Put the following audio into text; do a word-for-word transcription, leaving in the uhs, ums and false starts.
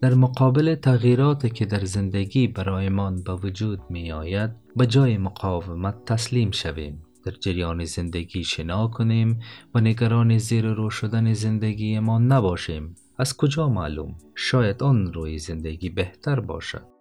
در مقابل تغییراتی که در زندگی برایمان به وجود می آید به جای مقاومت تسلیم شویم، در جریان زندگی شنا کنیم و نگران زیر رو شدن زندگی ما نباشیم. از کجا معلوم؟ شاید آن روی زندگی بهتر باشد.